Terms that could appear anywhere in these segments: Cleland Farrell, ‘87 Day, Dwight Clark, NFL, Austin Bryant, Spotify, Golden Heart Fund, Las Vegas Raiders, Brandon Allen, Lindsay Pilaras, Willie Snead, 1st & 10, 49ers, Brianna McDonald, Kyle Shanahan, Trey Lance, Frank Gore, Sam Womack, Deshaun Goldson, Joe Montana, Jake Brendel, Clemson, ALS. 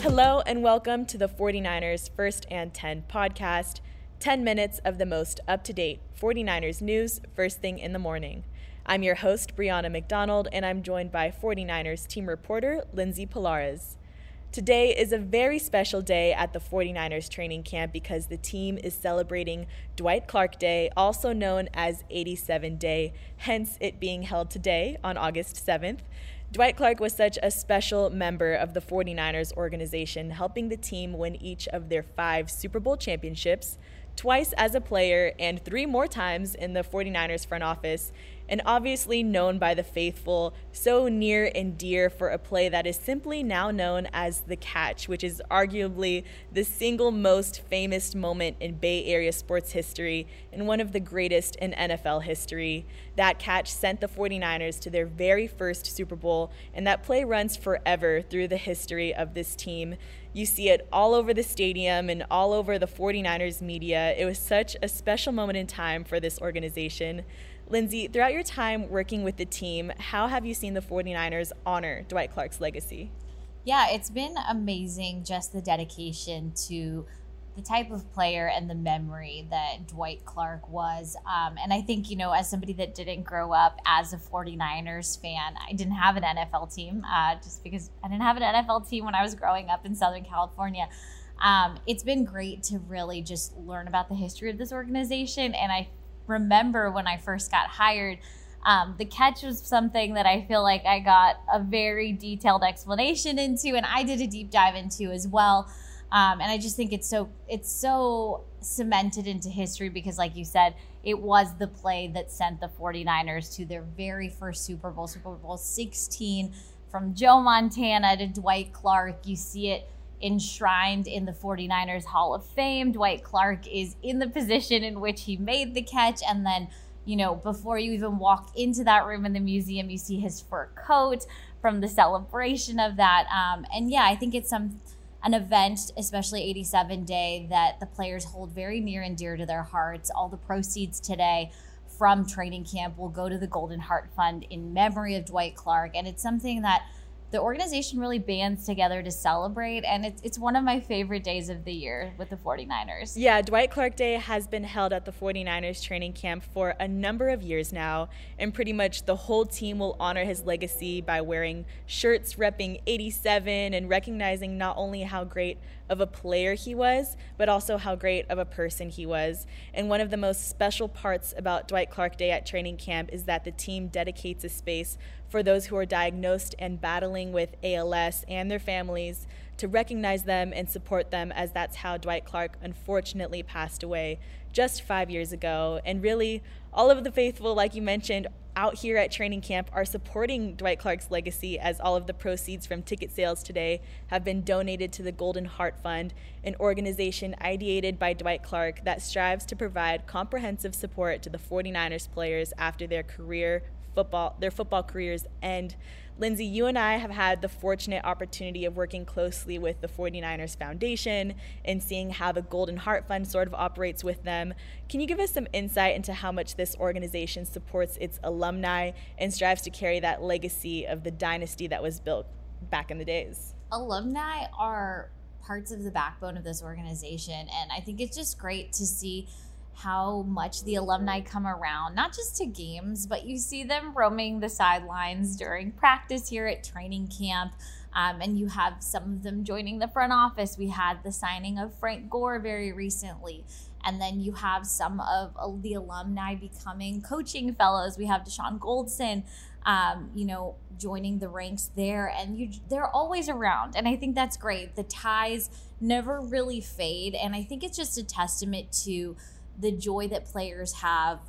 Hello and welcome to the 49ers First and 10 podcast, 10 minutes of the most up-to-date 49ers news first thing in the morning. I'm your host, Brianna McDonald, and I'm joined by 49ers team reporter, Lindsay Pilaras. Today is a very special day at the 49ers training camp because the team is celebrating Dwight Clark Day, also known as 87 Day, hence it being held today on August 7th. Dwight Clark was such a special member of the 49ers organization, helping the team win each of their 5 Super Bowl championships, twice as a player and 3 more times in the 49ers front office, and obviously known by the faithful, so near and dear for a play that is simply now known as the catch, which is arguably the single most famous moment in Bay Area sports history and one of the greatest in NFL history. That catch sent the 49ers to their very first Super Bowl, and that play runs forever through the history of this team. You see it all over the stadium and all over the 49ers media. It was such a special moment in time for this organization. Lindsay, throughout your time working with the team, how have you seen the 49ers honor Dwight Clark's legacy? Yeah, it's been amazing, just the dedication to the type of player and the memory that Dwight Clark was. And I think, you know, as somebody that didn't grow up as a 49ers fan, I didn't have an NFL team just because I didn't have an NFL team when I was growing up in Southern California. It's been great to really just learn about the history of this organization. And I remember when I first got hired, the catch was something that I feel like I got a very detailed explanation into, and I did a deep dive into as well. And I just think it's so cemented into history because, like you said, it was the play that sent the 49ers to their very first Super Bowl 16, from Joe Montana to Dwight Clark. You see it enshrined in the 49ers Hall of Fame. Dwight Clark is in the position in which he made the catch. And then, you know, before you even walk into that room in the museum, you see his fur coat from the celebration of that. And yeah, I think it's an event, especially 87 Day, that the players hold very near and dear to their hearts. All the proceeds today from training camp will go to the Golden Heart Fund in memory of Dwight Clark. And it's something that the organization really bands together to celebrate, and it's one of my favorite days of the year with the 49ers. Yeah, Dwight Clark Day has been held at the 49ers training camp for a number of years now, and pretty much the whole team will honor his legacy by wearing shirts repping 87 and recognizing not only how great of a player he was, but also how great of a person he was. And one of the most special parts about Dwight Clark Day at training camp is that the team dedicates a space for those who are diagnosed and battling with ALS and their families to recognize them and support them, as that's how Dwight Clark unfortunately passed away just 5 years ago. And really, all of the faithful, like you mentioned, out here at training camp are supporting Dwight Clark's legacy, as all of the proceeds from ticket sales today have been donated to the Golden Heart Fund, an organization ideated by Dwight Clark that strives to provide comprehensive support to the 49ers players after their football careers end, Lindsay, you and I have had the fortunate opportunity of working closely with the 49ers Foundation and seeing how the Golden Heart Fund sort of operates with them. Can you give us some insight into how much this organization supports its alumni and strives to carry that legacy of the dynasty that was built back in the days? Alumni are parts of the backbone of this organization, and I think it's just great to see how much the alumni come around, not just to games, but you see them roaming the sidelines during practice here at training camp. And you have some of them joining the front office. We had the signing of Frank Gore very recently. And then you have some of the alumni becoming coaching fellows. We have Deshaun Goldson, joining the ranks there. And they're always around. And I think that's great. The ties never really fade. And I think it's just a testament to the joy that players have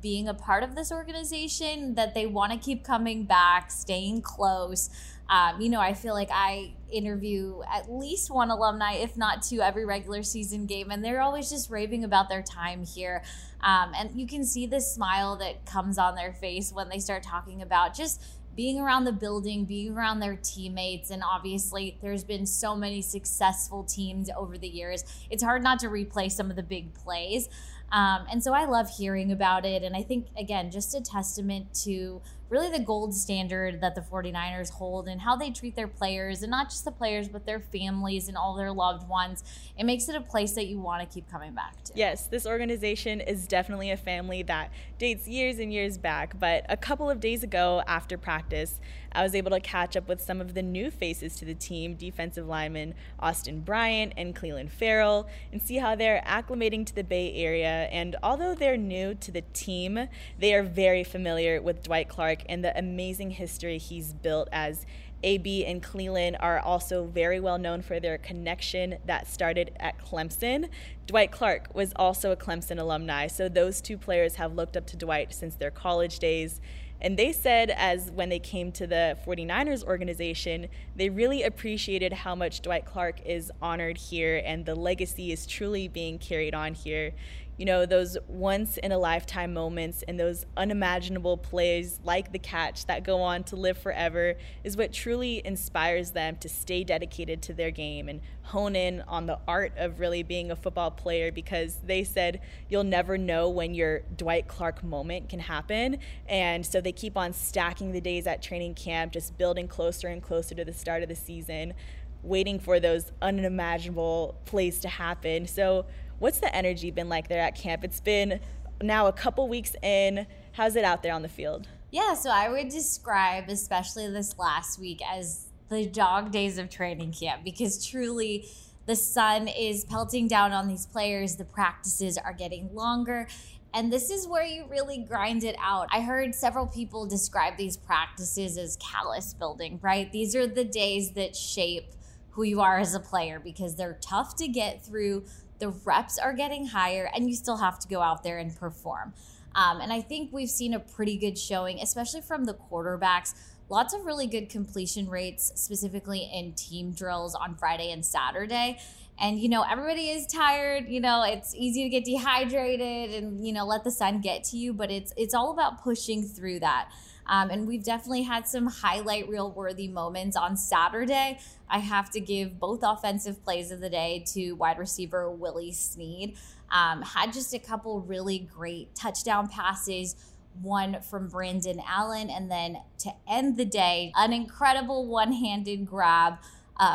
being a part of this organization, that they want to keep coming back, staying close. I feel like I interview at least one alumni, if not two, every regular season game, and they're always just raving about their time here. And you can see the smile that comes on their face when they start talking about just being around the building, being around their teammates. And obviously there's been so many successful teams over the years. It's hard not to replay some of the big plays. And so I love hearing about it. And I think, again, just a testament to really the gold standard that the 49ers hold and how they treat their players, and not just the players, but their families and all their loved ones. It makes it a place that you want to keep coming back to. Yes, this organization is definitely a family that dates years and years back. But a couple of days ago after practice, I was able to catch up with some of the new faces to the team, defensive linemen Austin Bryant and Cleland Farrell, and see how they're acclimating to the Bay Area. And although they're new to the team, they are very familiar with Dwight Clark and the amazing history he's built, as AB and Cleland are also very well known for their connection that started at Clemson. Dwight Clark was also a Clemson alumni, so those two players have looked up to Dwight since their college days. And they said, as when they came to the 49ers organization, they really appreciated how much Dwight Clark is honored here, and the legacy is truly being carried on here. You know, those once-in-a-lifetime moments and those unimaginable plays like the catch that go on to live forever is what truly inspires them to stay dedicated to their game and hone in on the art of really being a football player, because they said you'll never know when your Dwight Clark moment can happen. And so they keep on stacking the days at training camp, just building closer and closer to the start of the season, waiting for those unimaginable plays to happen. So what's the energy been like there at camp? It's been now a couple weeks in. How's it out there on the field? Yeah, so I would describe, especially this last week, as the dog days of training camp, because truly the sun is pelting down on these players. The practices are getting longer. And this is where you really grind it out. I heard several people describe these practices as callus building, right? These are the days that shape who you are as a player, because they're tough to get through. The reps are getting higher, and you still have to go out there and perform. And I think we've seen a pretty good showing, especially from the quarterbacks. Lots of really good completion rates, specifically in team drills on Friday and Saturday. And, everybody is tired. It's easy to get dehydrated and, let the sun get to you. But it's all about pushing through that. And we've definitely had some highlight reel worthy moments. On Saturday, I have to give both offensive plays of the day to wide receiver Willie Snead. Had just a couple really great touchdown passes, one from Brandon Allen, and then to end the day, an incredible one-handed grab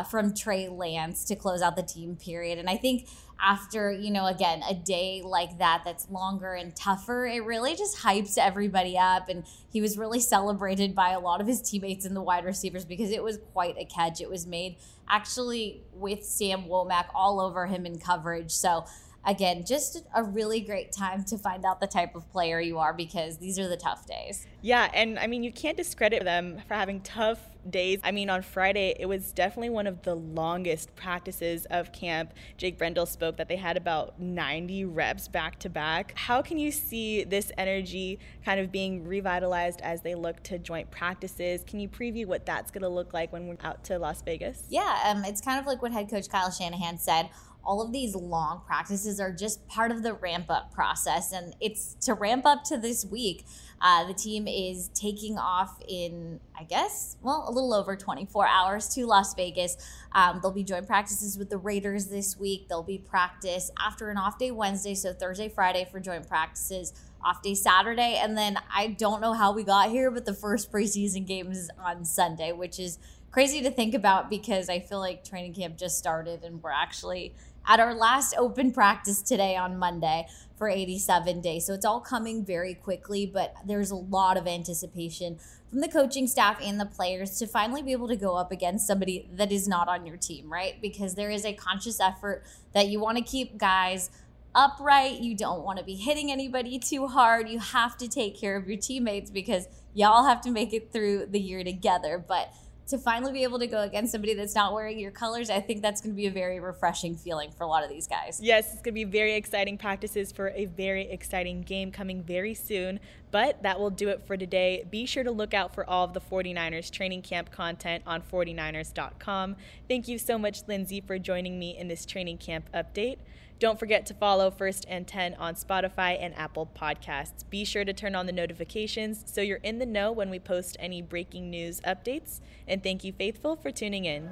from Trey Lance to close out the team period. And I think after, again, a day like that that's longer and tougher, it really just hypes everybody up. And he was really celebrated by a lot of his teammates and the wide receivers, because it was quite a catch. It was made actually with Sam Womack all over him in coverage. So again, just a really great time to find out the type of player you are, because these are the tough days. Yeah, and you can't discredit them for having tough days. On Friday, it was definitely one of the longest practices of camp. Jake Brendel spoke that they had about 90 reps back to back. How can you see this energy kind of being revitalized as they look to joint practices? Can you preview what that's going to look like when we're out to Las Vegas? Yeah, it's kind of like what head coach Kyle Shanahan said. all of these long practices are just part of the ramp up process. And it's to ramp up to this week. The team is taking off in, a little over 24 hours to Las Vegas. There'll be joint practices with the Raiders this week. There'll be practice after an off day Wednesday, so Thursday, Friday for joint practices, off day Saturday. And then I don't know how we got here, but the first preseason game is on Sunday, which is crazy to think about because I feel like training camp just started and we're actually at our last open practice today on Monday for 87 days. So it's all coming very quickly, but there's a lot of anticipation from the coaching staff and the players to finally be able to go up against somebody that is not on your team, right? Because there is a conscious effort that you want to keep guys upright. You don't want to be hitting anybody too hard. You have to take care of your teammates because y'all have to make it through the year together. But to finally be able to go against somebody that's not wearing your colors, I think that's going to be a very refreshing feeling for a lot of these guys. Yes, it's going to be very exciting practices for a very exciting game coming very soon. But that will do it for today. Be sure to look out for all of the 49ers training camp content on 49ers.com. Thank you so much, Lindsay, for joining me in this training camp update. Don't forget to follow First and 10 on Spotify and Apple Podcasts. Be sure to turn on the notifications so you're in the know when we post any breaking news updates. And thank you, Faithful, for tuning in.